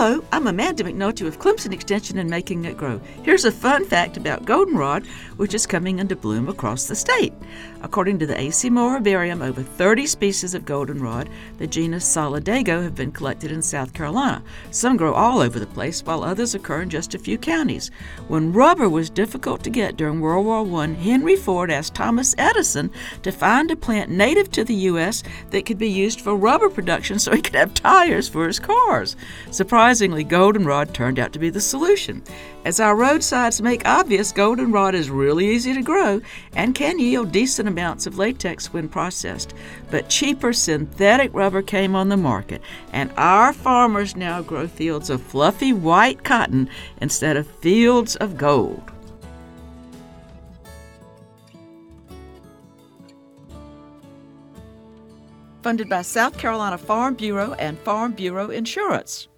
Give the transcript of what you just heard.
Hello, I'm Amanda McNulty with Clemson Extension and Making It Grow. Here's a fun fact about goldenrod, which is coming into bloom across the state. According to the A.C. Moore Herbarium, over 30 species of goldenrod, the genus Solidago, have been collected in South Carolina. Some grow all over the place, while others occur in just a few counties. When rubber was difficult to get during World War One, Henry Ford asked Thomas Edison to find a plant native to the U.S. that could be used for rubber production so he could have tires for his cars. Surprisingly, goldenrod turned out to be the solution. As our roadsides make obvious, goldenrod is really easy to grow and can yield decent amounts of latex when processed. But cheaper synthetic rubber came on the market, and our farmers now grow fields of fluffy white cotton instead of fields of gold. Funded by South Carolina Farm Bureau and Farm Bureau Insurance.